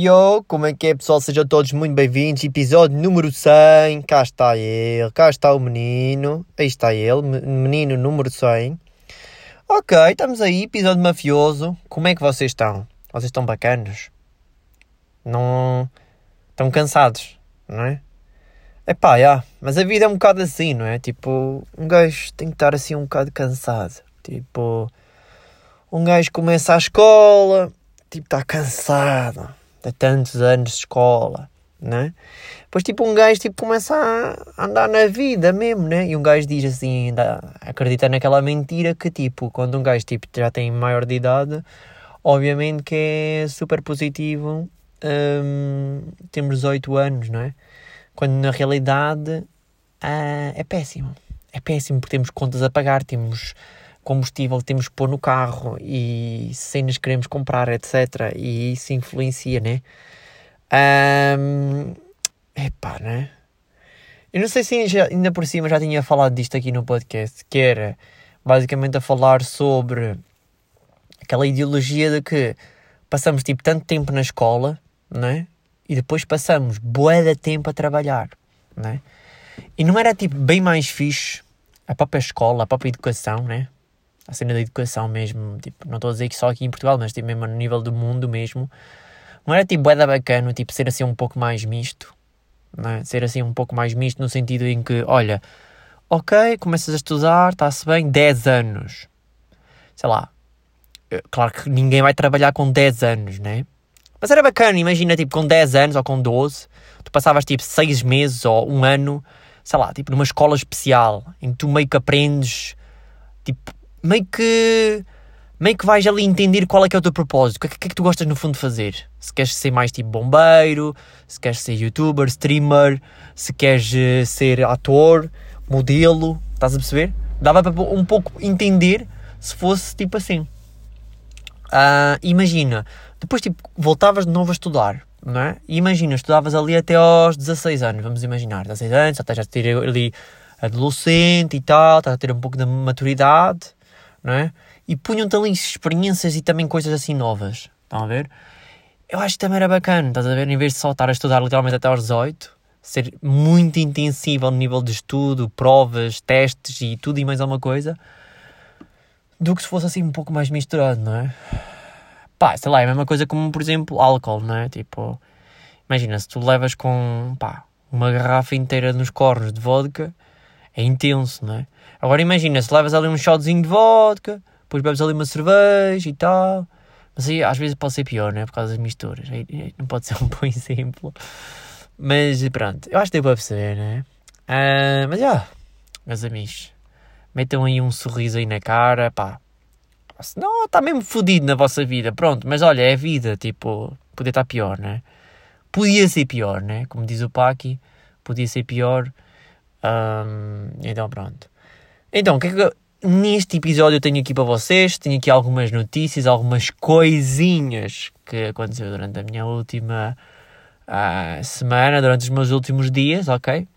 Yo, como é que é, pessoal? Sejam todos muito bem-vindos. Episódio número 100. Cá está ele, cá está o menino. Aí está ele, menino número 100. Ok, estamos aí, episódio mafioso. Como é que vocês estão? Vocês estão bacanos? Não... estão cansados, não é? Epá, yeah. Mas a vida é um bocado assim, não é? Tipo, um gajo tem que estar assim um bocado cansado. Tipo, um gajo começa a escola, tipo, está cansado. Há tantos anos de escola, né? Depois tipo um gajo tipo, começa a andar na vida mesmo, né? E um gajo diz assim, ainda acredita naquela mentira que tipo, quando um gajo tipo, já tem maior de idade, obviamente que é super positivo, temos 18 anos, não é? Quando na realidade é péssimo. É péssimo porque temos contas a pagar, temos combustível, temos que pôr no carro e cenas que queremos comprar, etc. E isso influencia, né? Epá, né? Eu não sei se já, ainda por cima já tinha falado disto aqui no podcast, que era basicamente a falar sobre aquela ideologia de que passamos tipo tanto tempo na escola, né? E depois passamos bué de tempo a trabalhar, né? E não era tipo bem mais fixe a própria escola, a própria educação, né? A cena da educação mesmo, tipo, não estou a dizer que só aqui em Portugal, mas tipo, mesmo no nível do mundo mesmo, não era tipo bué da bacana, tipo, ser assim um pouco mais misto, né? Ser assim um pouco mais misto no sentido em que, olha, ok, começas a estudar, está-se bem, 10 anos, sei lá, claro que ninguém vai trabalhar com 10 anos, né? Mas era bacana, imagina, tipo, com 10 anos ou com 12, tu passavas tipo 6 meses ou um ano, sei lá, tipo, numa escola especial, em que tu meio que aprendes, tipo, meio que vais ali entender qual é que é o teu propósito, o que é que tu gostas no fundo de fazer, se queres ser mais tipo bombeiro, se queres ser youtuber, streamer, se queres ser ator, modelo, estás a perceber? Dava para um pouco entender se fosse tipo assim. Imagina, depois tipo voltavas de novo a estudar, não é? E imagina, estudavas ali até aos 16 anos, vamos imaginar, 16 anos, até já ter ali adolescente e tal, estás a ter um pouco de maturidade, não é? E punham-te ali experiências e também coisas assim novas, estão a ver? Eu acho que também era bacana, estás a ver? Em vez de só estar a estudar literalmente até aos 18, ser muito intensivo no nível de estudo, provas, testes e tudo e mais alguma coisa, do que se fosse assim um pouco mais misturado, não é? Pá, sei lá, é a mesma coisa como, por exemplo, álcool, não é? Tipo, imagina, se tu levas com, pá, uma garrafa inteira nos cornos de vodka, é intenso, não é? Agora imagina, se levas ali um shotzinho de vodka, depois bebes ali uma cerveja e tal, mas aí às vezes pode ser pior, não é? Por causa das misturas, aí não pode ser um bom exemplo, mas pronto, eu acho que deu para perceber, não é? Mas já, meus amigos, metam aí um sorriso aí na cara, pá. Senão está mesmo fodido na vossa vida, pronto, mas olha, é a vida, tipo, podia estar pior, não é? Podia ser pior, não é? Como diz o Paqui, podia ser pior. Então pronto. Então, o que é que neste episódio eu tenho aqui para vocês? Tenho aqui algumas notícias, algumas coisinhas que aconteceu durante a minha última semana, durante os meus últimos dias, ok?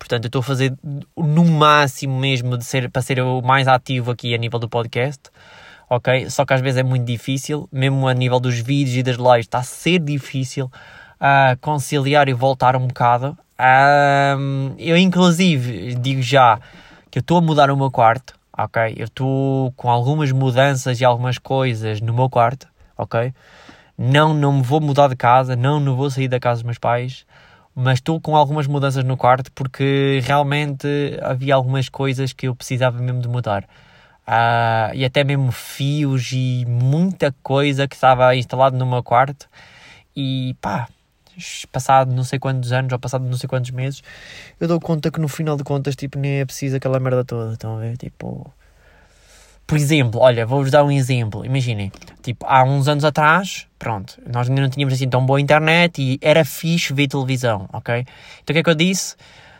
Portanto, eu estou a fazer no máximo mesmo de ser, para ser o mais ativo aqui a nível do podcast, ok? Só que às vezes é muito difícil, mesmo a nível dos vídeos e das lives está a ser difícil conciliar e voltar um bocado. Eu inclusive digo já que eu estou a mudar o meu quarto, ok? Eu estou com algumas mudanças e algumas coisas no meu quarto, ok? Não me vou mudar de casa, não vou sair da casa dos meus pais, mas estou com algumas mudanças no quarto porque realmente havia algumas coisas que eu precisava mesmo de mudar. E até mesmo fios e muita coisa que estava instalado no meu quarto. E pá, passado não sei quantos anos ou passado não sei quantos meses, eu dou conta que no final de contas tipo, nem é preciso aquela merda toda, estão a ver? Tipo... Por exemplo, olha, vou-vos dar um exemplo, imaginem, tipo, há uns anos atrás, pronto, nós ainda não tínhamos assim tão boa internet e era fixe ver televisão, ok? Então o que é que eu disse?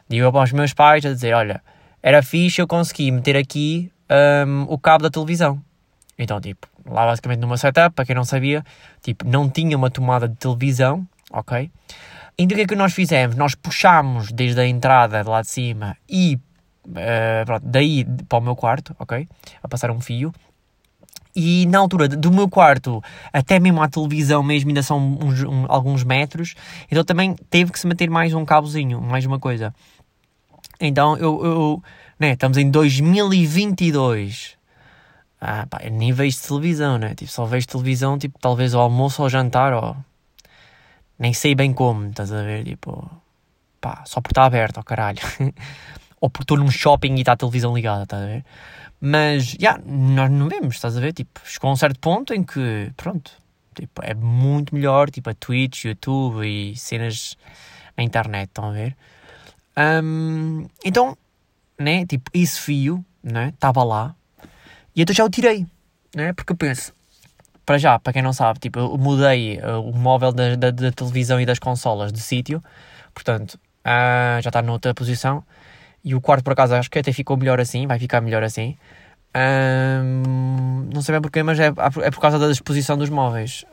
Digo para os meus pais a dizer, olha, era fixe eu conseguir meter aqui o cabo da televisão. Então, tipo, lá basicamente no meu setup, para quem não sabia, tipo, não tinha uma tomada de televisão, ok? Então o que é que nós fizemos? Nós puxámos desde a entrada de lá de cima e pronto, daí para o meu quarto, ok? A passar um fio E na altura do meu quarto, até mesmo à televisão mesmo, ainda são alguns metros, então também teve que se meter mais um cabozinho, mais uma coisa. Então eu estamos em 2022, nem vejo televisão, né? Tipo, só vejo televisão, tipo, talvez ao almoço ou jantar, ou nem sei bem como, estás a ver, tipo, pá, só por estar aberto, ó, caralho, ou por estou num shopping e está a televisão ligada, estás a ver? Mas, nós não vemos, estás a ver? Tipo, chegou a um certo ponto em que, pronto, tipo, é muito melhor, tipo, a Twitch, YouTube e cenas na internet, estão a ver? Então, né, tipo, esse fio, né, estava lá, e então já o tirei, né, porque eu penso, para quem não sabe, tipo, eu mudei o móvel da televisão e das consolas de sítio, portanto, já está noutra posição. E o quarto, por acaso, acho que até ficou melhor assim, vai ficar melhor assim. Não sei bem porquê, mas é por causa da disposição dos móveis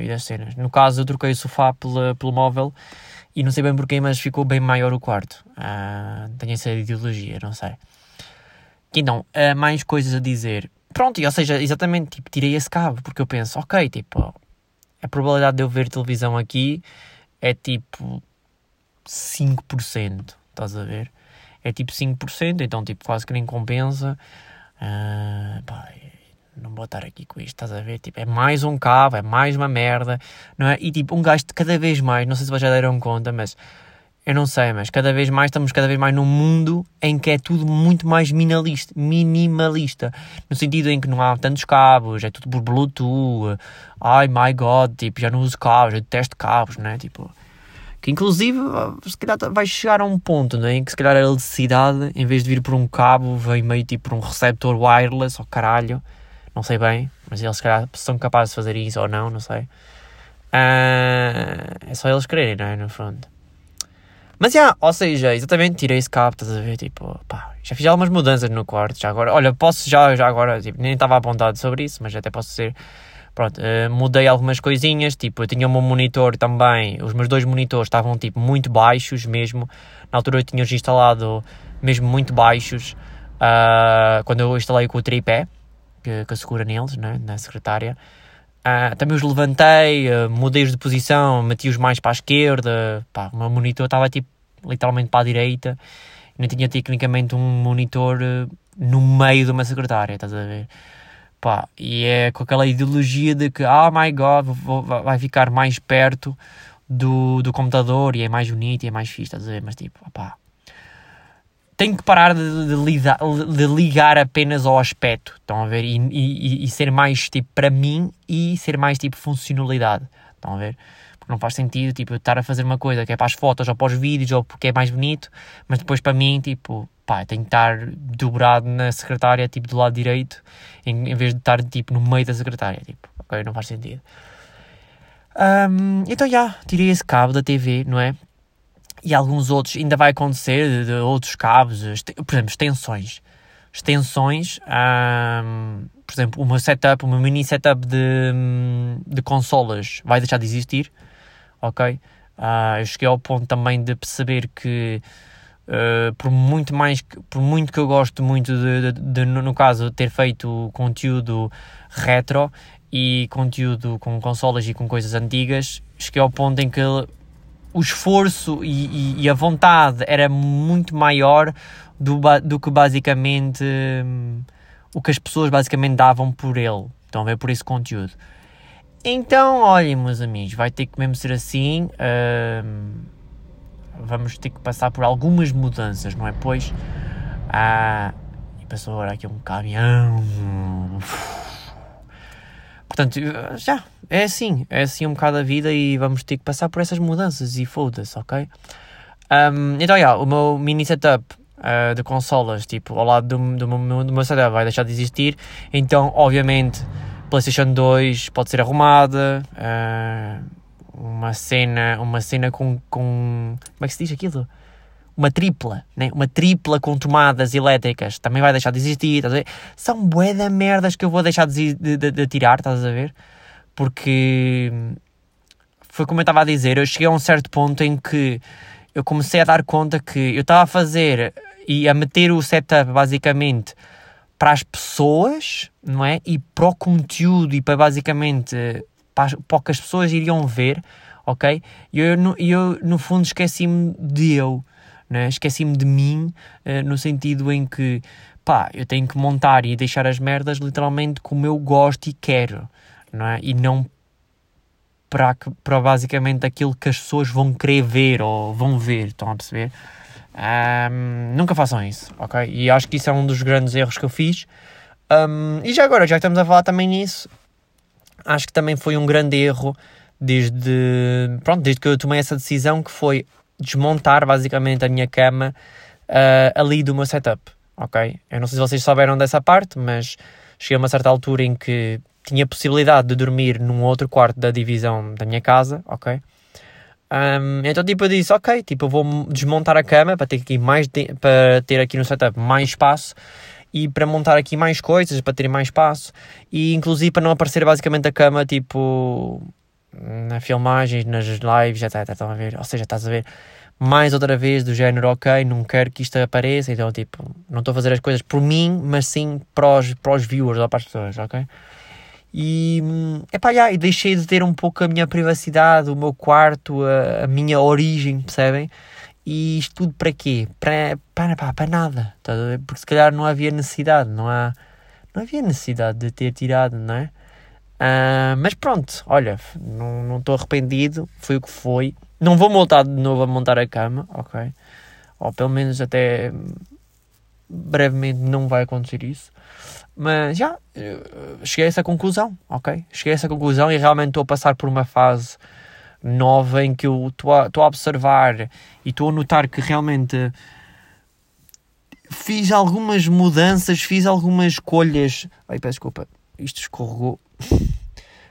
e das cenas. No caso, eu troquei o sofá pelo móvel e não sei bem porquê, mas ficou bem maior o quarto. Tenho essa ideologia, não sei. Então, há mais coisas a dizer. Pronto, ou seja, exatamente, tipo, tirei esse cabo, porque eu penso, ok, tipo, a probabilidade de eu ver televisão aqui é tipo 5%, estás a ver? É tipo 5%, então tipo quase que nem compensa. Não vou estar aqui com isto, estás a ver? Tipo, é mais um cabo, é mais uma merda, não é? E tipo, um gasto cada vez mais, não sei se vocês já deram conta, mas eu não sei, mas estamos cada vez mais num mundo em que é tudo muito mais minimalista, no sentido em que não há tantos cabos, é tudo por Bluetooth, ai my god, tipo, já não uso cabos, eu detesto cabos, não é? Tipo... Que inclusive, se calhar vai chegar a um ponto, não é? Em que se calhar a eletricidade, em vez de vir por um cabo, vem meio tipo por um receptor wireless, ou caralho, não sei bem, mas eles se calhar são capazes de fazer isso ou não, não sei. É só eles quererem, não é? No fundo. Mas ou seja, exatamente, tirei esse cabo, estás a ver, tipo, pá, já fiz algumas mudanças no quarto, já agora, olha, posso já agora, tipo, nem estava apontado sobre isso, mas até posso dizer... Pronto, mudei algumas coisinhas, tipo, eu tinha o meu monitor também, os meus dois monitores estavam, tipo, muito baixos mesmo, na altura eu tinha-os instalado mesmo muito baixos, quando eu instalei com o tripé, que segura neles, né, na secretária, também os levantei, mudei-os de posição, meti-os mais para a esquerda, pá, o meu monitor estava, tipo, literalmente para a direita, não tinha tecnicamente um monitor no meio de uma secretária, estás a ver? Pá, e é com aquela ideologia de que, oh my god, vai ficar mais perto do computador e é mais bonito e é mais fixe, estás a ver? Mas tipo, pá, tenho que parar de ligar apenas ao aspecto, estão a ver? E ser mais tipo para mim e ser mais tipo funcionalidade, estão a ver? Porque não faz sentido, tipo, eu estar a fazer uma coisa que é para as fotos ou para os vídeos ou porque é mais bonito, mas depois para mim, tipo... Pá, tenho que estar dobrado na secretária, tipo, do lado direito, em vez de estar, tipo, no meio da secretária, tipo, ok, não faz sentido. Então, tirei esse cabo da TV, não é? E alguns outros, ainda vai acontecer, de outros cabos, por exemplo, extensões, por exemplo, o meu mini setup de consolas vai deixar de existir, ok? Eu cheguei ao ponto também de perceber que por muito que eu gosto muito de no caso ter feito conteúdo retro e conteúdo com consolas e com coisas antigas, cheguei ao ponto em que o esforço e a vontade era muito maior do que basicamente o que as pessoas basicamente davam por ele, estão a ver, por esse conteúdo. Então, olhem, meus amigos, vai ter que mesmo ser assim. Vamos ter que passar por algumas mudanças, não é? Pois... E passou agora aqui um caminhão... Portanto, já, é assim um bocado a vida e vamos ter que passar por essas mudanças e foda-se, ok? Então, o meu mini setup de consolas, tipo, ao lado do meu setup vai deixar de existir, então, obviamente, PlayStation 2 pode ser arrumada... Uma cena com... Como é que se diz aquilo? Uma tripla, né? Uma tripla com tomadas elétricas. Também vai deixar de existir, estás a ver? São bué da merdas que eu vou deixar de tirar, estás a ver? Porque... Foi como eu estava a dizer, eu cheguei a um certo ponto em que eu comecei a dar conta que eu estava a fazer e a meter o setup, basicamente, para as pessoas, não é? E para o conteúdo e para basicamente para o que as pessoas iriam ver, ok? E eu no fundo esqueci-me de eu, não é? Esqueci-me de mim, no sentido em que eu tenho que montar e deixar as merdas literalmente como eu gosto e quero, não é? E não para basicamente aquilo que as pessoas vão querer ver ou vão ver, estão a perceber? Nunca façam isso, ok? E acho que isso é um dos grandes erros que eu fiz. E já agora, já estamos a falar também nisso, acho que também foi um grande erro desde que eu tomei essa decisão, que foi desmontar basicamente a minha cama ali do meu setup, ok? Eu não sei se vocês souberam dessa parte, mas cheguei a uma certa altura em que tinha a possibilidade de dormir num outro quarto da divisão da minha casa, ok? Então eu disse, eu vou desmontar a cama para ter aqui para ter aqui no setup mais espaço e para montar aqui mais coisas, para ter mais espaço, e inclusive para não aparecer basicamente a cama na filmagem, nas lives, etc, estão a ver? Ou seja, estás a ver mais outra vez do género, ok, não quero que isto apareça, então não estou a fazer as coisas por mim, mas sim para os viewers ou para as pessoas, ok? E e deixei de ter um pouco a minha privacidade, o meu quarto, a minha origem, percebem? E isto tudo para quê? Para nada, porque se calhar não havia necessidade, não havia necessidade de ter tirado, não é? Mas pronto, olha, não estou arrependido, foi o que foi. Não vou voltar de novo a montar a cama, ok? Ou pelo menos até brevemente não vai acontecer isso. Mas já, cheguei a essa conclusão, ok? Cheguei a essa conclusão e realmente estou a passar por uma fase nova em que eu estou a observar e estou a notar que realmente fiz algumas mudanças, fiz algumas escolhas... Ai, peço desculpa, isto escorregou.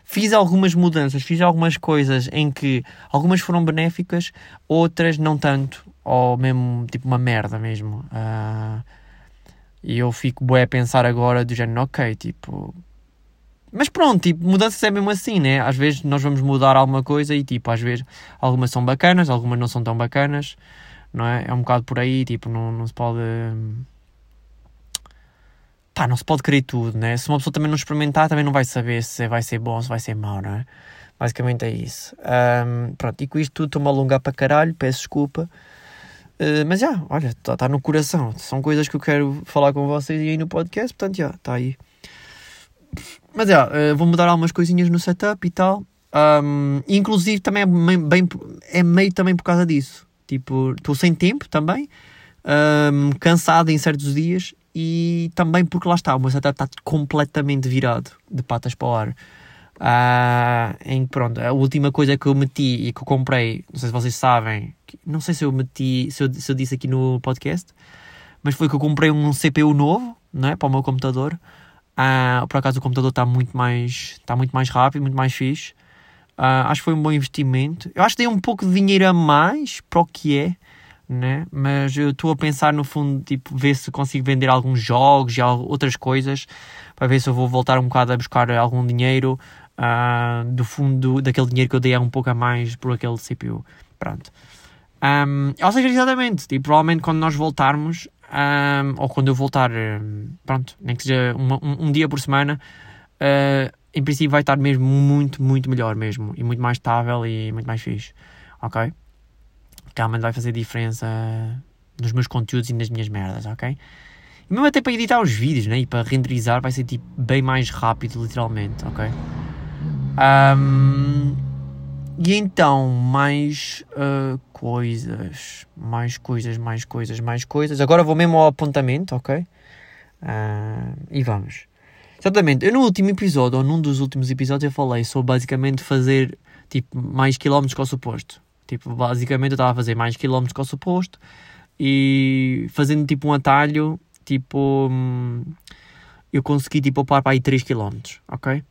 Fiz algumas mudanças, fiz algumas coisas em que algumas foram benéficas, outras não tanto, ou mesmo tipo uma merda mesmo. E eu fico bué a pensar agora do género, mas pronto, mudanças é mesmo assim, né? Às vezes nós vamos mudar alguma coisa e às vezes algumas são bacanas, algumas não são tão bacanas, não é? É um bocado por aí, não se pode... não se pode querer tudo, né? Se uma pessoa também não experimentar, também não vai saber se vai ser bom ou se vai ser mau, não é? Basicamente é isso. E com isto tudo estou-me a alongar para caralho, peço desculpa. Mas olha, está no coração. São coisas que eu quero falar com vocês aí no podcast, portanto, está aí. Mas vou mudar algumas coisinhas no setup e tal. Inclusive, também é meio também por causa disso. Estou sem tempo também, cansado em certos dias, e também porque lá está, o meu setup está completamente virado de patas para o ar. A última coisa que eu meti e que eu comprei, não sei se vocês sabem, não sei se eu meti, se eu disse aqui no podcast, mas foi que eu comprei um CPU novo, não é, para o meu computador. Por acaso o computador está muito mais rápido, muito mais fixe. Acho que foi um bom investimento. Eu acho que dei um pouco de dinheiro a mais para o que é, né? Mas eu estou a pensar no fundo, ver se consigo vender alguns jogos e outras coisas, para ver se eu vou voltar um bocado a buscar algum dinheiro do fundo daquele dinheiro que eu dei um pouco a mais por aquele CPU. Pronto. Ou seja, exatamente, provavelmente quando nós voltarmos, ou quando eu voltar, nem que seja um dia por semana, em princípio vai estar mesmo muito, muito melhor mesmo, e muito mais estável e muito mais fixe, ok? Realmente vai fazer diferença nos meus conteúdos e nas minhas merdas, ok? E mesmo até para editar os vídeos, né? E para renderizar vai ser bem mais rápido, literalmente, ok? E então, mais coisas. Agora vou mesmo ao apontamento, ok? E vamos. Exatamente, eu no último episódio, ou num dos últimos episódios, eu falei sobre basicamente fazer, mais quilómetros que o suposto. Basicamente eu estava a fazer mais quilómetros que o suposto e fazendo um atalho, eu consegui poupar para aí 3 km, ok?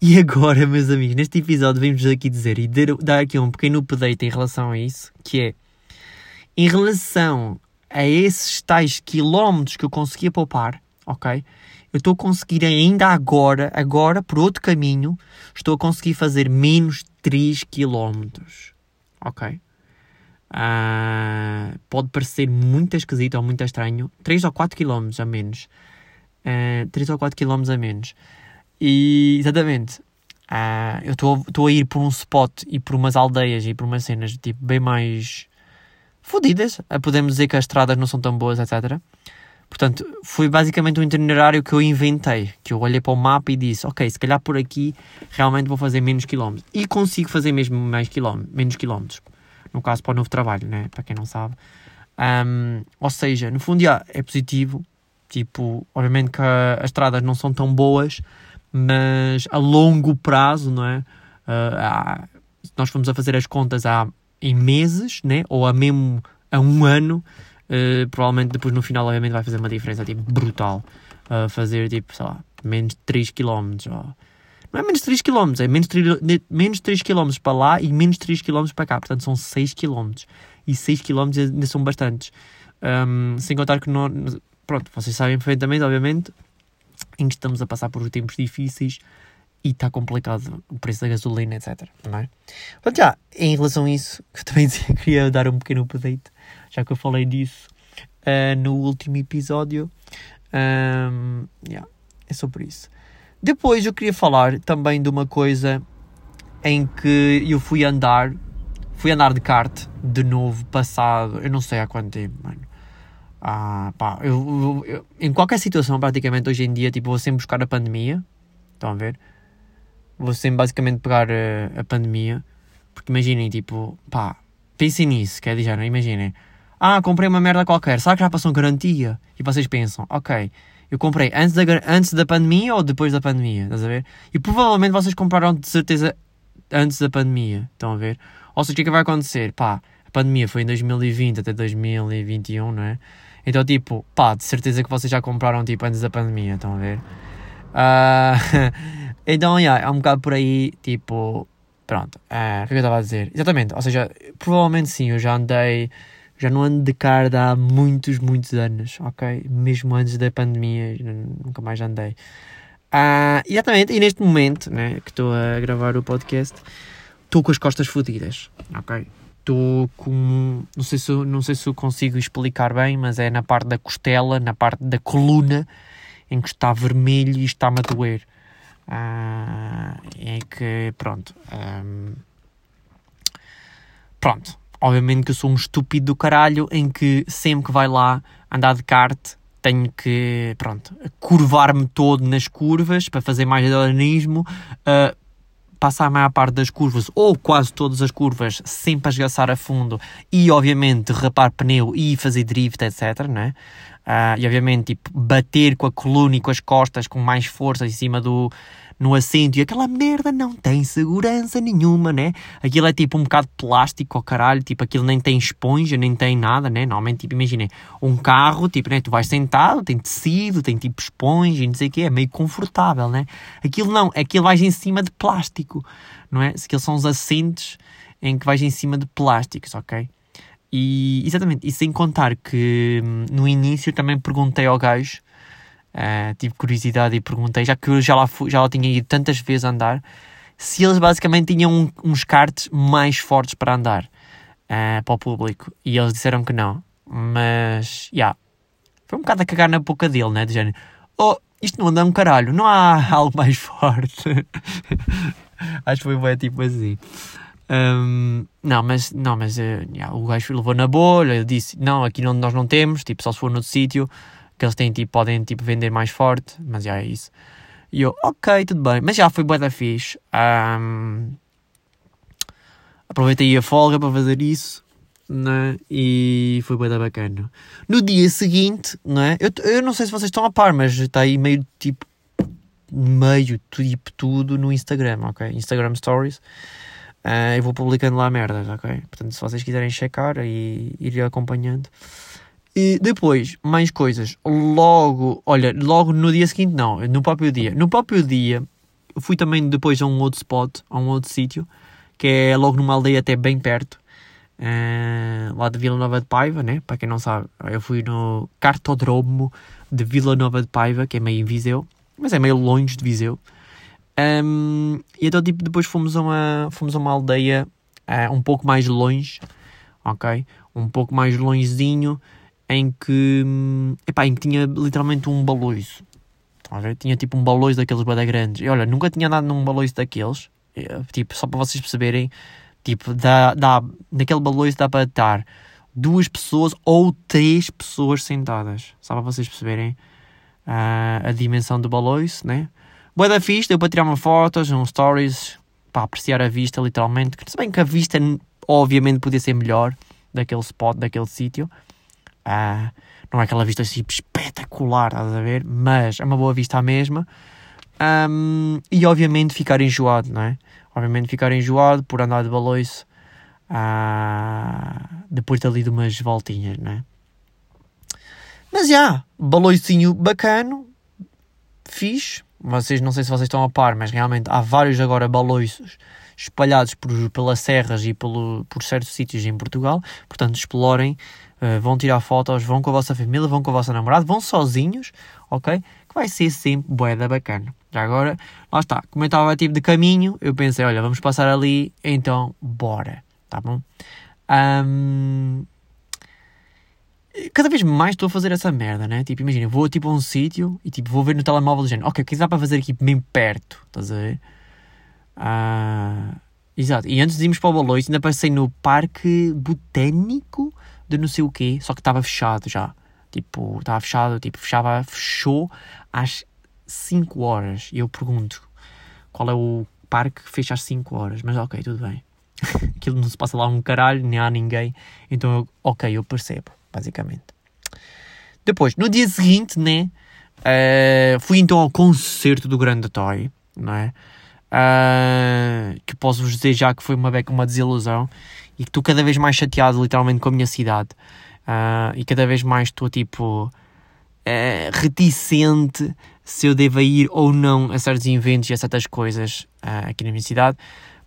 E agora, meus amigos, neste episódio vimos aqui dizer e dar aqui um pequeno update em relação a isso, que é em relação a esses tais quilómetros que eu conseguia poupar, ok? Eu estou a conseguir ainda agora por outro caminho, estou a conseguir fazer menos 3 km. Ok, pode parecer muito esquisito ou muito estranho, 3 ou 4 km a menos, 3 ou 4 km a menos. E, exatamente, eu estou a ir por um spot e por umas aldeias e por umas cenas tipo, bem mais fodidas. Podemos dizer que as estradas não são tão boas, etc. Portanto, foi basicamente um itinerário que eu inventei, que eu olhei para o mapa e disse, ok, se calhar por aqui realmente vou fazer menos quilómetros. E consigo fazer mesmo menos quilómetros, no caso para o novo trabalho, né? Para quem não sabe. Ou seja, no fundo, é positivo. Tipo, obviamente que as estradas não são tão boas, mas a longo prazo, não é? Se nós formos a fazer as contas em meses, né? Ou a um ano, provavelmente depois no final obviamente vai fazer uma diferença tipo, brutal. Fazer tipo, sei lá, menos 3 km. Ó. Não é menos 3 km, é menos 3 km para lá e menos 3 km para cá. Portanto são 6 km. E 6 km ainda são bastantes. Sem contar que não... Pronto, vocês sabem perfeitamente, obviamente, em que estamos a passar por tempos difíceis e está complicado o preço da gasolina, etc. Não é? Portanto, já, em relação a isso, que eu também queria dar um pequeno update, já que eu falei disso no último episódio. É sobre isso. Depois eu queria falar também de uma coisa em que eu fui andar de kart de novo, passado, eu não sei há quanto tempo, mano. Eu em qualquer situação praticamente hoje em dia, tipo, vou sempre buscar a pandemia, estão a ver? Vou sempre basicamente pegar a pandemia, porque imaginem, tipo, pensem nisso, quer dizer, imaginem, comprei uma merda qualquer, será que já passou garantia? E vocês pensam, ok, eu comprei antes da pandemia ou depois da pandemia, estás a ver? E provavelmente vocês compraram de certeza antes da pandemia, estão a ver? Ou seja, o que é que vai acontecer? A pandemia foi em 2020 até 2021, não é? Então, tipo, de certeza que vocês já compraram, tipo, antes da pandemia, estão a ver? Então, é um bocado por aí, tipo, pronto, o que eu estava a dizer? Exatamente, ou seja, provavelmente sim, eu já não ando de kart há muitos, muitos anos, ok? Mesmo antes da pandemia, nunca mais andei. Exatamente, e neste momento, né, que estou a gravar o podcast, estou com as costas fodidas, ok? Estou com... Não sei se eu consigo explicar bem, mas é na parte da costela, na parte da coluna, em que está vermelho e está-me a doer. É que... Pronto. Pronto. Obviamente que eu sou um estúpido do caralho, em que sempre que vai lá andar de kart, tenho que, pronto, curvar-me todo nas curvas, para fazer mais adonismo, passar a maior parte das curvas, ou quase todas as curvas, sempre a esgaçar a fundo e, obviamente, derrapar pneu e fazer drift, etc., né? E, obviamente, tipo, bater com a coluna e com as costas com mais força em cima no assento, e aquela merda não tem segurança nenhuma, né? Aquilo é, tipo, um bocado plástico, ao caralho, tipo, aquilo nem tem esponja, nem tem nada, né? Normalmente, tipo, imaginem, um carro, tipo, né? Tu vais sentado, tem tecido, tem, tipo, esponja e não sei o quê, é meio confortável, né? Aquilo não, aquilo vais em cima de plástico, não é? Aqueles são os assentos em que vais em cima de plásticos, ok? E, exatamente, e sem contar que no início também perguntei ao gajo, tive curiosidade e perguntei, já que eu já lá tinha ido tantas vezes andar, se eles basicamente tinham uns karts mais fortes para andar, para o público, e eles disseram que não, mas, foi um bocado a cagar na boca dele, né, de género, isto não anda um caralho, não há algo mais forte. Acho que foi bem tipo assim. O gajo levou na bolha. Ele disse, não, aqui não, nós não temos, tipo, só se for noutro sítio, que eles têm, tipo, podem, tipo, vender mais forte, mas é isso. E eu, ok, tudo bem, mas foi bué da fixe. Aproveitei a folga para fazer isso, né? E foi bué da bacana. No dia seguinte, né? Eu não sei se vocês estão a par, mas está aí meio tipo tudo no Instagram, ok? Instagram Stories. Eu vou publicando lá merdas, ok? Portanto, se vocês quiserem checar e ir acompanhando. E depois, mais coisas. Logo no dia seguinte, não. No próprio dia, fui também depois a um outro spot, a um outro sítio, que é logo numa aldeia até bem perto, lá de Vila Nova de Paiva, né? Para quem não sabe, eu fui no Kartódromo de Vila Nova de Paiva, que é meio em Viseu, mas é meio longe de Viseu. E então, tipo, depois fomos a uma aldeia um pouco mais longe, ok? Um pouco mais longezinho, em que tinha literalmente um baloiço, Estão a ver? Tinha tipo um balões daqueles bué grandes. E olha, nunca tinha andado num balões daqueles. Tipo, só para vocês perceberem, tipo, naquele balões dá para estar 2 pessoas ou 3 pessoas sentadas. Só para vocês perceberem a dimensão do balões, né? Bué da fixe, deu para tirar uma fotos, uns stories, para apreciar a vista, literalmente. Se bem que a vista, obviamente, podia ser melhor daquele spot, daquele sítio. Não é aquela vista assim espetacular, estás a ver? Mas é uma boa vista à mesma. E obviamente ficar enjoado, não é? Obviamente ficar enjoado por andar de balões depois dali de umas voltinhas, não é? Mas já, balõezinho bacano, fixe. Vocês, não sei se vocês estão a par, mas realmente há vários agora baloiços espalhados pelas serras e por certos sítios em Portugal. Portanto, explorem, vão tirar fotos, vão com a vossa família, vão com a vossa namorada, vão sozinhos, ok? Que vai ser sempre bueda bacana. Já agora, lá está, como eu estava tipo de caminho, eu pensei, olha, vamos passar ali, então bora, tá bom? Cada vez mais estou a fazer essa merda, né? Tipo, imagina, vou tipo a um sítio e tipo, vou ver no telemóvel do género, ok, o que dá para fazer aqui bem perto, estás a ver? Exato, e antes de irmos para o Balões, ainda passei no Parque Botânico de não sei o quê, só que estava fechado já. Tipo, estava fechado, tipo, fechou às 5 horas. E eu pergunto, qual é o parque que fecha às 5 horas? Mas ok, tudo bem. Aquilo não se passa lá um caralho, nem há ninguém. Então, eu percebo. Basicamente. Depois, no dia seguinte, né, fui então ao concerto do Grande Toy, não é? Que posso-vos dizer já que foi uma desilusão e que estou cada vez mais chateado, literalmente, com a minha cidade. E cada vez mais estou, tipo, reticente se eu devo ir ou não a certos eventos e a certas coisas aqui na minha cidade.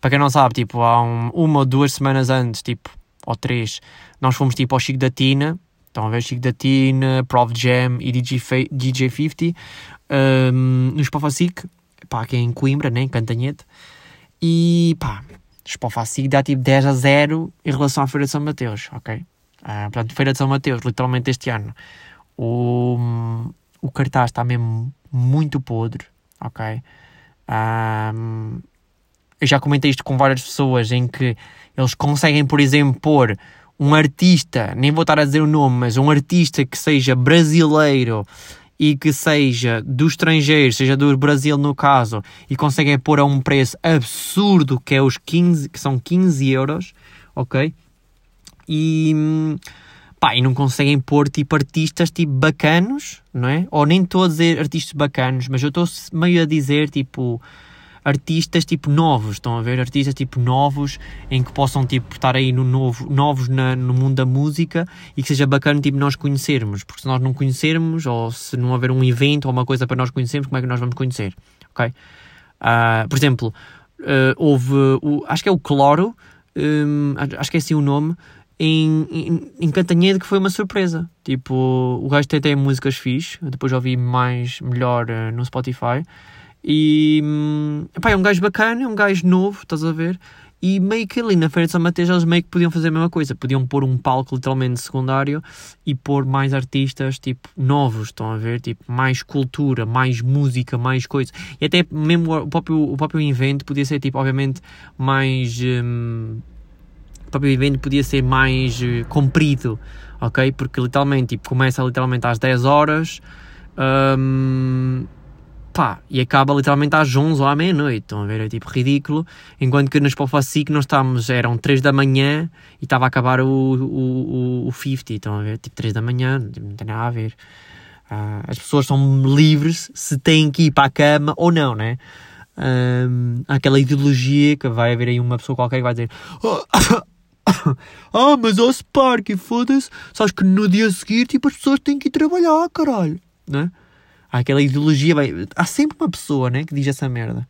Para quem não sabe, tipo, há uma ou 2 semanas antes, tipo, ou 3, nós fomos tipo ao Chico da Tina, estão a ver? Chico da Tina, Prof Jam e DJ 50, no Spofacic, pá, aqui em Coimbra, né, em Cantanhete, e pá, Spofacic dá tipo 10-0 em relação à Feira de São Mateus, ok? Portanto, Feira de São Mateus, literalmente este ano, o cartaz está mesmo muito podre, ok? Eu já comentei isto com várias pessoas, em que eles conseguem, por exemplo, pôr um artista, nem vou estar a dizer o nome, mas um artista que seja brasileiro e que seja do estrangeiro, seja do Brasil no caso, e conseguem pôr a um preço absurdo, que é que são 15€, ok? E, pá, e não conseguem pôr tipo artistas tipo bacanos, não é? Ou nem estou a dizer artistas bacanos, mas eu estou meio a dizer tipo... artistas tipo novos, estão a ver? Artistas tipo novos, em que possam tipo estar aí novos no mundo da música e que seja bacana tipo nós conhecermos, porque se nós não conhecermos, ou se não houver um evento ou uma coisa para nós conhecermos, como é que nós vamos conhecer? Ok? Por exemplo, houve, acho que é o Cloro, acho que é assim o nome, em Cantanhede, que foi uma surpresa. Tipo, o gajo tem músicas fixe, depois ouvi melhor no Spotify. E epá, é um gajo bacana, é um gajo novo, estás a ver? E meio que ali na Feira de São Mateus eles meio que podiam fazer a mesma coisa, podiam pôr um palco literalmente secundário e pôr mais artistas tipo novos, estão a ver? Tipo, mais cultura, mais música, mais coisa. E até mesmo o próprio evento podia ser tipo, obviamente, mais o próprio evento podia ser mais comprido, ok? Porque literalmente tipo, começa literalmente às 10 horas pá, e acaba literalmente às 11 ou à meia-noite, estão a ver? É tipo ridículo, enquanto que nos Spofacic nós estávamos, eram 3 da manhã e estava a acabar o 50, estão a ver? Tipo 3 da manhã, não tem nada a ver. As pessoas são livres se têm que ir para a cama ou não, né? Há aquela ideologia que vai haver aí uma pessoa qualquer que vai dizer mas ao Sparky, foda-se, sabes que no dia a seguir tipo, as pessoas têm que ir trabalhar, caralho, né? Há aquela ideologia, bem, há sempre uma pessoa, né, que diz essa merda.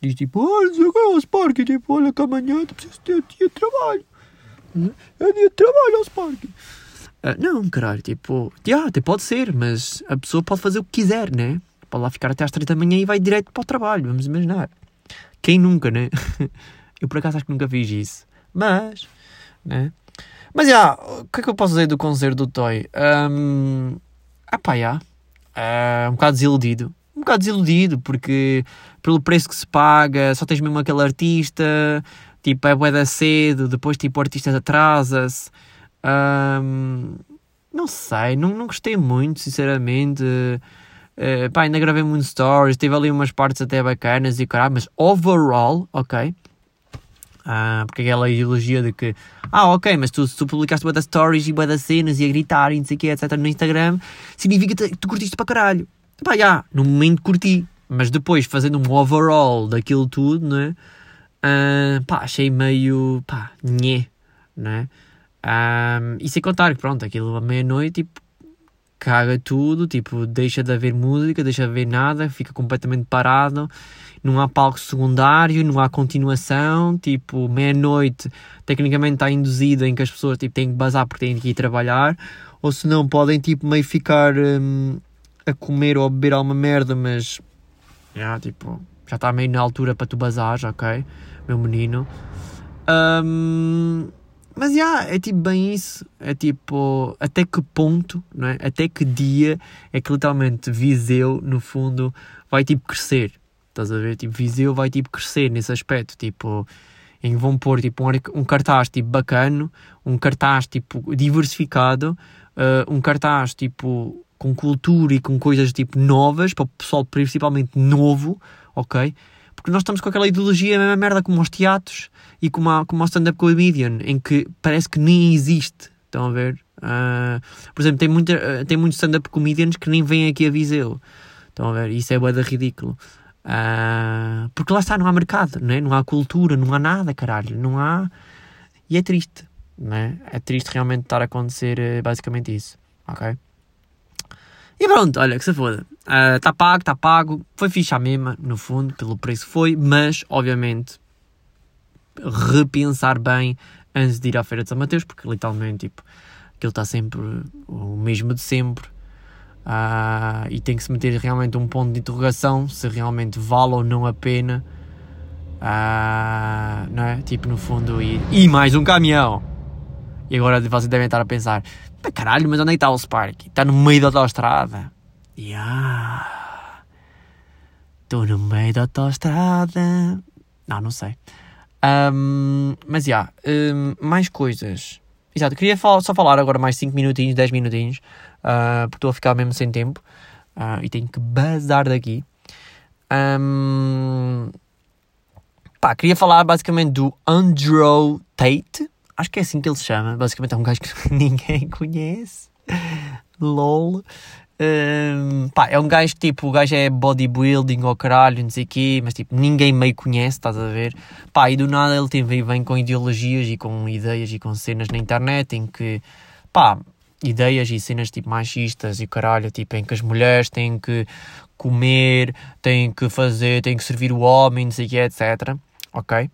Diz tipo, Sparky, tipo, olha que amanhã tu precisas ter dia de trabalho. É dia de trabalho, Sparky. Não, caralho, tipo, até pode ser, mas a pessoa pode fazer o que quiser, né? Pode lá ficar até às 3 da manhã e vai direto para o trabalho, vamos imaginar. Quem nunca, né? Eu por acaso acho que nunca fiz isso. Mas, né? Mas já, o que é que eu posso dizer do concerto do Toy? Pá, já. Um bocado desiludido, um bocado desiludido, porque pelo preço que se paga, só tens mesmo aquele artista, tipo, é bué da cedo, depois tipo, o artista atrasa-se. Não sei, não gostei muito, sinceramente. Pá, ainda gravei muito stories, tive ali umas partes até bacanas e caralho, mas overall, ok. Porque aquela ideologia de que, ok, mas tu publicaste bué da stories e bué da cenas e a gritar e não sei o que, etc, no Instagram, significa que tu curtiste para caralho. Pá, já, no momento curti, mas depois fazendo um overall daquilo tudo, né? Pá, achei meio, pá, nhé, né? E sem contar que, pronto, aquilo à meia-noite, tipo, caga tudo, tipo, deixa de haver música, deixa de haver nada, fica completamente parado, não há palco secundário, não há continuação, tipo, meia-noite, tecnicamente está induzido em que as pessoas, tipo, têm que bazar porque têm que ir trabalhar, ou se não, podem, tipo, meio ficar a comer ou a beber alguma merda, mas, tipo, já está meio na altura para tu bazares, ok, meu menino. Mas, é tipo bem isso, é tipo, até que ponto, não é? Até que dia é que literalmente Viseu, no fundo, vai tipo crescer, estás a ver? Tipo, Viseu vai tipo crescer nesse aspecto, tipo, em que vão pôr tipo um cartaz tipo bacano, um cartaz tipo diversificado, um cartaz tipo com cultura e com coisas tipo novas, para o pessoal principalmente novo, ok? Porque nós estamos com aquela ideologia, a mesma merda como aos teatros e como ao stand-up comedian, em que parece que nem existe, estão a ver? Por exemplo, tem muitos stand-up comedians que nem vêm aqui a Viseu, estão a ver? Isso é bué de ridículo. Porque lá está, não há mercado, né? Não há cultura, não há nada, caralho, não há... E é triste, né? É triste realmente estar a acontecer basicamente isso, ok? E pronto, olha, que se foda. Está pago. Foi fixe à mesma, no fundo, pelo preço foi. Mas, obviamente, repensar bem antes de ir à Feira de São Mateus. Porque, literalmente, tipo, aquilo está sempre o mesmo de sempre. E tem que se meter realmente um ponto de interrogação. Se realmente vale ou não a pena. Não é? Tipo, no fundo, ir... E mais um caminhão! E agora vocês devem estar a pensar... Caralho, mas onde é que está o Spark? Está no meio da autostrada. Estou no meio da autostrada. Não sei. Mas mais coisas. Exato, queria só falar agora mais 5 minutinhos, 10 minutinhos. Porque estou a ficar mesmo sem tempo. E tenho que bazar daqui. Queria falar basicamente do Andrew Tate. Acho que é assim que ele se chama. Basicamente é um gajo que ninguém conhece. LOL. É um gajo que tipo... O gajo é bodybuilding ou caralho, não sei o quê. Mas tipo, ninguém meio conhece, estás a ver? E do nada ele vem com ideologias e com ideias e com cenas na internet em que... ideias e cenas tipo machistas e caralho. Tipo, em que as mulheres têm que comer, têm que fazer, têm que servir o homem, não sei o quê, etc. Ok?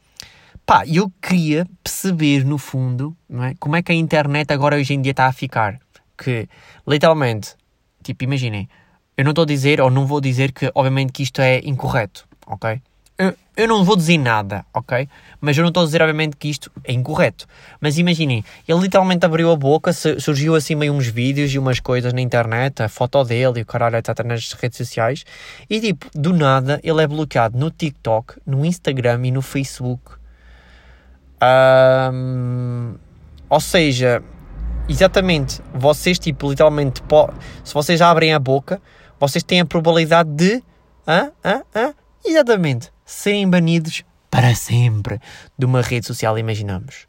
Eu queria perceber, no fundo, não é? Como é que a internet agora hoje em dia está a ficar. Que, literalmente, tipo, imaginem, eu não estou a dizer, ou não vou dizer que, obviamente, que isto é incorreto, ok? Eu não vou dizer nada, ok? Mas eu não estou a dizer, obviamente, que isto é incorreto. Mas imaginem, ele literalmente abriu a boca, surgiu assim meio uns vídeos e umas coisas na internet, a foto dele e o caralho, etc, nas redes sociais. E, tipo, do nada, ele é bloqueado no TikTok, no Instagram e no Facebook. Ou seja, exatamente, vocês tipo literalmente, se vocês abrem a boca, vocês têm a probabilidade de exatamente, serem banidos para sempre de uma rede social, imaginamos.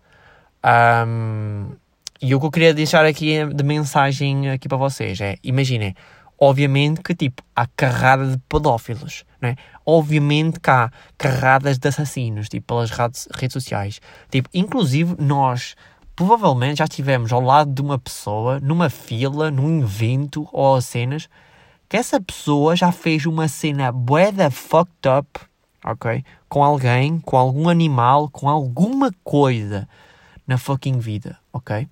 E o que eu queria deixar aqui de mensagem aqui para vocês é, imaginem, obviamente que tipo, há carrada de pedófilos, né? Obviamente que há carradas de assassinos, tipo, pelas redes sociais. Tipo, inclusive, nós provavelmente já estivemos ao lado de uma pessoa, numa fila, num evento ou a cenas, que essa pessoa já fez uma cena bué da fucked up, ok? Com alguém, com algum animal, com alguma coisa na fucking vida, ok?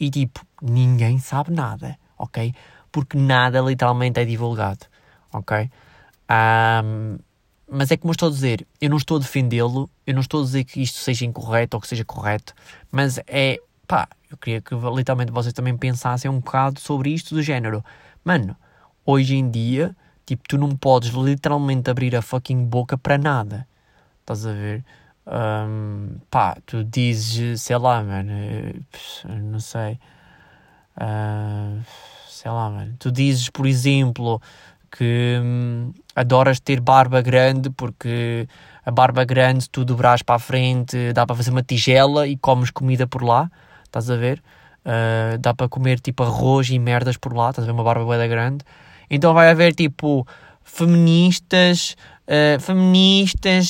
E tipo, ninguém sabe nada, ok? Porque nada literalmente é divulgado, ok? Mas é como eu estou a dizer, eu não estou a defendê-lo, eu não estou a dizer que isto seja incorreto ou que seja correto, mas é, eu queria que literalmente vocês também pensassem um bocado sobre isto do género. Mano, hoje em dia, Tipo, tu não podes literalmente abrir a fucking boca para nada. Estás a ver? Tu dizes, sei lá, mano, não sei. Sei lá, mano. Tu dizes, por exemplo, que adoras ter barba grande porque a barba grande tu dobras para a frente, dá para fazer uma tigela e comes comida por lá. Estás a ver? Dá para comer tipo arroz e merdas por lá. Estás a ver? Uma barba bué da grande. Então vai haver, tipo, feministas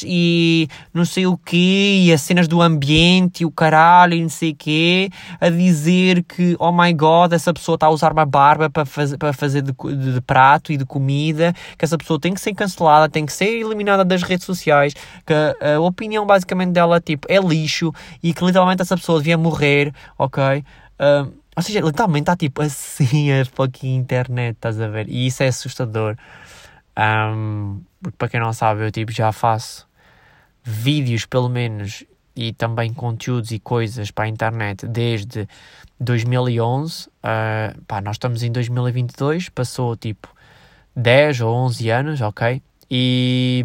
e não sei o quê, e as cenas do ambiente e o caralho e não sei o quê, a dizer que, oh my god, essa pessoa está a usar uma barba para fazer de prato e de comida, que essa pessoa tem que ser cancelada, tem que ser eliminada das redes sociais, que a opinião basicamente dela, tipo, é lixo e que literalmente essa pessoa devia morrer, ok? Ou seja, literalmente está tipo assim a fucking internet, estás a ver? E isso é assustador. Porque para quem não sabe, eu tipo, já faço vídeos pelo menos e também conteúdos e coisas para a internet desde 2011. Nós estamos em 2022, passou tipo 10 ou 11 anos, ok? E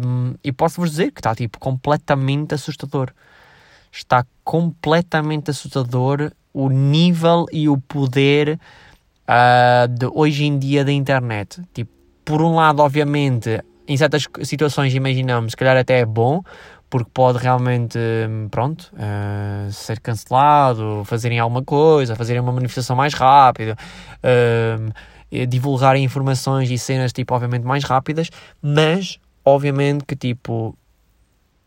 posso-vos dizer que está tipo completamente assustador. Está completamente assustador o nível e o poder de hoje em dia da internet. Tipo, por um lado, obviamente, em certas situações, imaginamos, se calhar até é bom, porque pode realmente, ser cancelado, fazerem alguma coisa, fazerem uma manifestação mais rápida, divulgarem informações e cenas, tipo, obviamente, mais rápidas, mas, obviamente, que, tipo,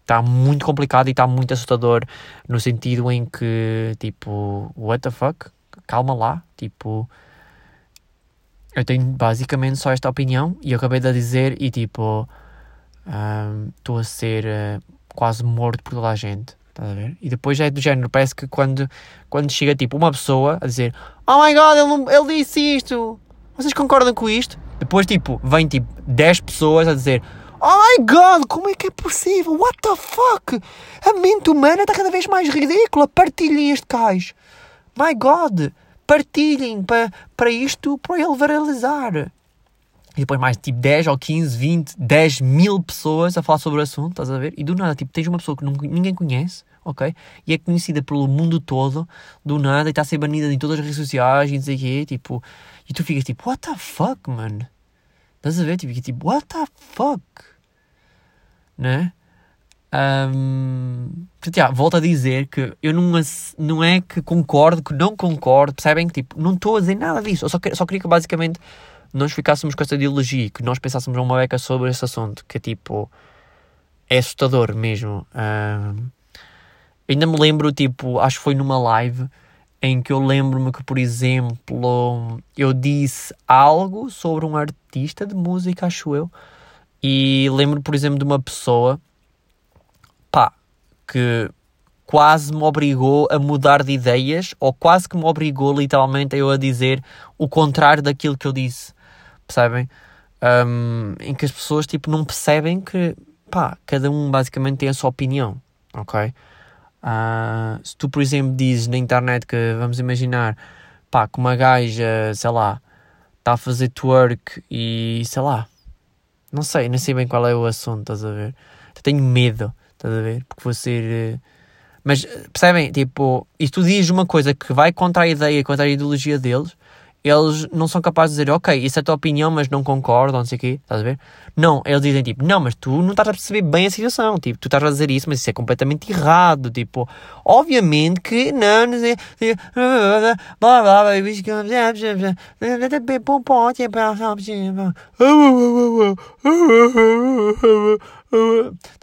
está muito complicado e está muito assustador no sentido em que, tipo, what the fuck? Calma lá, tipo, eu tenho basicamente só esta opinião e eu acabei de a dizer e, tipo, estou a ser quase morto por toda a gente, estás a ver? E depois já é do género, parece que quando chega, tipo, uma pessoa a dizer, oh my god, ele disse isto, vocês concordam com isto? Depois, tipo, vem, tipo, 10 pessoas a dizer, oh my god, como é que é possível? What the fuck? A mente humana está cada vez mais ridícula. Partilhem este cais. My god, partilhem para isto, para ele viralizar. E depois mais tipo 10 ou 15, 20, 10 mil pessoas a falar sobre o assunto, estás a ver? E do nada, tipo, tens uma pessoa que ninguém conhece, ok? E é conhecida pelo mundo todo, do nada, e está a ser banida em todas as redes sociais e não sei o quê, tipo, e tu ficas tipo, what the fuck, mano? Estás a ver? Tipo, what the fuck? Né? Volto a dizer que eu não é que concordo, que não concordo, percebem que tipo, não estou a dizer nada disso. Eu só queria que basicamente nós ficássemos com esta ideologia, que nós pensássemos uma beca sobre esse assunto, que tipo, é assustador mesmo. Ainda me lembro, tipo, acho que foi numa live em que eu lembro-me que, por exemplo, eu disse algo sobre um artista de música, acho eu, e lembro, por exemplo, de uma pessoa, que quase me obrigou a mudar de ideias, ou quase que me obrigou, literalmente, a eu a dizer o contrário daquilo que eu disse, percebem? Em que as pessoas, tipo, não percebem que, cada um, basicamente, tem a sua opinião, ok? Se tu, por exemplo, dizes na internet que, vamos imaginar, que uma gaja, sei lá, está a fazer twerk e, sei lá, não sei bem qual é o assunto, estás a ver? Eu tenho medo, estás a ver? Porque vou ser... Mas, percebem? Tipo, e se tu dizes uma coisa que vai contra a ideia, contra a ideologia deles, eles não são capazes de dizer, ok, isso é a tua opinião, mas não concordo, não sei o quê, estás a ver? Não, eles dizem, tipo, não, mas tu não estás a perceber bem a situação, tipo, tu estás a dizer isso, mas isso é completamente errado, tipo, obviamente que não sei, blá, blá, blá, estás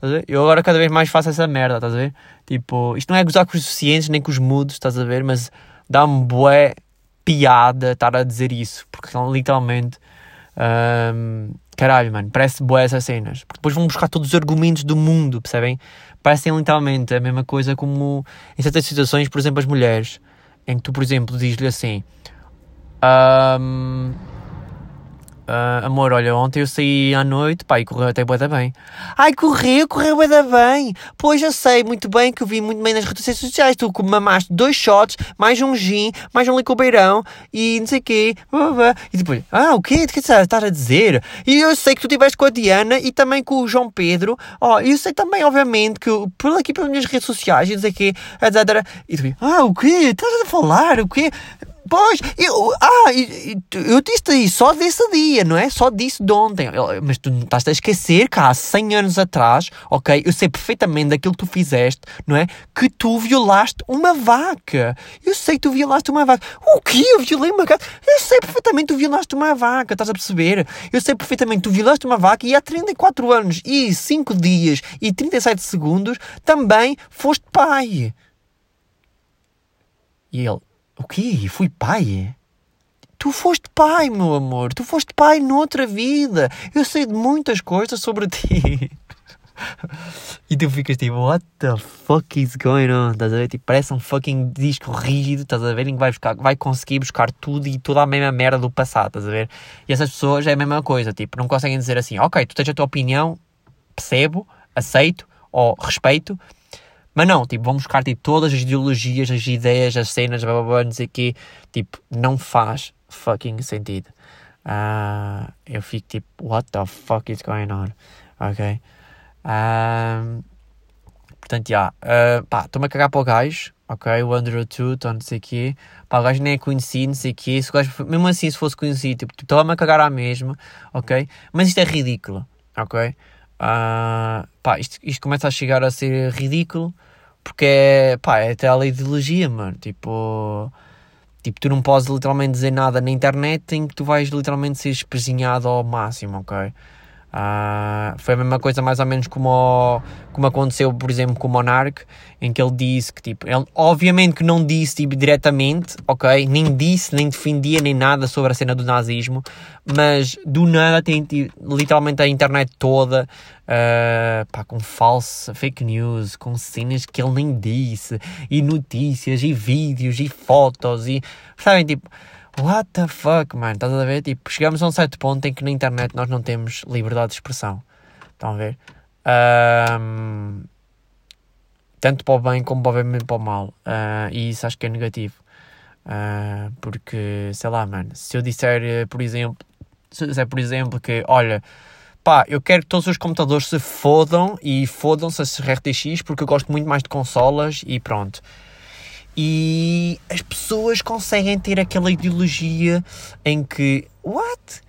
a ver? Eu agora cada vez mais faço essa merda, estás a ver? Tipo, isto não é gozar com os deficientes nem com os mudos, estás a ver? Mas dá-me bué piada estar a dizer isso, porque literalmente caralho, mano, parece bué essas cenas, porque depois vão buscar todos os argumentos do mundo, percebem? Parecem literalmente a mesma coisa como em certas situações, por exemplo, as mulheres, em que tu, por exemplo, dizes-lhe assim Amor, olha, ontem eu saí à noite, pá, e correu até bué da bem. Ai, correu bué da bem. Pois, eu sei muito bem que eu vi muito bem nas redes sociais. Tu mamaste 2 shots, mais um gin, mais um licobeirão e não sei o quê. E depois, o quê? O que estás a dizer? E eu sei que tu estiveste com a Diana e também com o João Pedro. E eu sei também, obviamente, que eu, por aqui pelas minhas redes sociais e não sei o quê, etc. E tu, o quê? Estás a falar? O quê? Pois, eu disse aí só desse dia, não é? Só disse de ontem. Mas tu não estás a esquecer que há 100 anos atrás, ok? Eu sei perfeitamente daquilo que tu fizeste, não é? Que tu violaste uma vaca. Eu sei que tu violaste uma vaca. O quê? Eu violei uma vaca? Eu sei perfeitamente que tu violaste uma vaca, estás a perceber? Eu sei perfeitamente que tu violaste uma vaca e há 34 anos e 5 dias e 37 segundos também foste pai. E ele... O quê? Fui pai? Tu foste pai, meu amor. Tu foste pai noutra vida. Eu sei de muitas coisas sobre ti. E tu ficas tipo, what the fuck is going on? Estás a ver? Tipo, parece um fucking disco rígido, estás a ver? Em que vai conseguir buscar tudo e toda a mesma merda do passado, estás a ver? E essas pessoas é a mesma coisa, tipo, não conseguem dizer assim, ok, tu tens a tua opinião, percebo, aceito ou respeito. Mas não, tipo, vão buscar tipo, todas as ideologias, as ideias, as cenas, blá, blá, blá, não sei o quê. Tipo, não faz fucking sentido. Eu fico tipo, what the fuck is going on? Ok? Portanto, já. Estou-me a cagar para o gajo. Ok? O Andrew Tooth, não sei o quê. Pá, o gajo nem é conhecido, não sei o quê. Se o gajo, mesmo assim, se fosse conhecido, tipo, estou-me a cagar à mesma. Ok? Mas isto é ridículo. Ok? Isto começa a chegar a ser ridículo porque é até a lei de ideologia, mano. Tipo, tu não podes literalmente dizer nada na internet em que tu vais literalmente ser espezinhado ao máximo, ok? Foi a mesma coisa mais ou menos como aconteceu, por exemplo, com o Monark, em que ele disse que, tipo, ele obviamente que não disse, tipo, diretamente, ok? Nem disse, nem defendia, nem nada sobre a cena do nazismo, mas do nada tem, tipo, literalmente a internet toda, com falsa fake news, com cenas que ele nem disse, e notícias, e vídeos, e fotos, e, sabem, tipo... What the fuck, mano? Estás a ver? Tipo, chegamos a um certo ponto em que na internet nós não temos liberdade de expressão. Estão a ver? Tanto para o bem como provavelmente para o mal. E isso acho que é negativo. Porque, sei lá, mano, se eu disser, por exemplo, que, olha, pá, eu quero que todos os computadores se fodam e fodam-se a RTX porque eu gosto muito mais de consolas e pronto. E as pessoas conseguem ter aquela ideologia em que, what?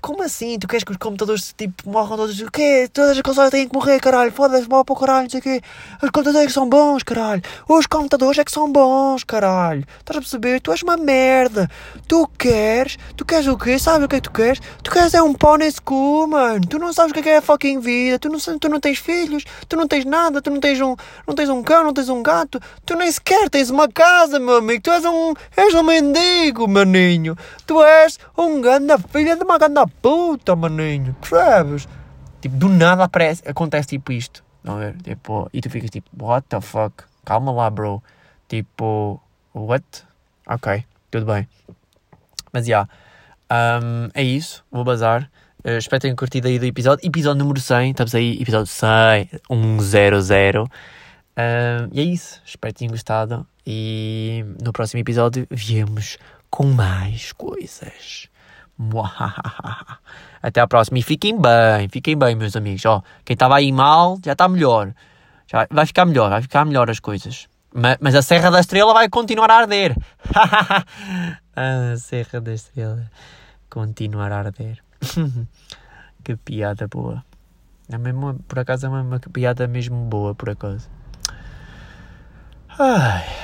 Como assim? Tu queres que os computadores tipo, morram todos? O quê? Todas as consolas têm que morrer, caralho. Foda-se, morre para o caralho, não sei o quê. Os computadores é que são bons, caralho. Os computadores é que são bons, caralho. Estás a perceber? Tu és uma merda. Tu queres o quê? Sabes o que é que tu queres? Tu queres é um pau nesse cu, mano. Tu não sabes o que é a fucking vida. Tu não tens filhos. Tu não tens nada. Tu não tens um cão, não tens um gato. Tu nem sequer tens uma casa, meu amigo. Tu és um mendigo, maninho. Tu és um ganda filha de uma ganda puta, maninho, sabes? Tipo, do nada acontece tipo isto, não é? Tipo, e tu ficas tipo, what the fuck? Calma lá, bro. Tipo, what? Ok, tudo bem. Mas, já, é isso, vou bazar. Espero que tenham curtido aí do episódio. Episódio número 100, estamos aí, episódio 100, 100. E é isso, espero que tenham gostado. E no próximo episódio viemos com mais coisas. Até à próxima. E fiquem bem, meus amigos. Quem estava aí mal, já está melhor. Já vai ficar melhor as coisas. Mas a Serra da Estrela vai continuar a arder. A Serra da Estrela continuar a arder. Que piada boa. É mesmo, por acaso é uma piada mesmo boa, por acaso. Ai...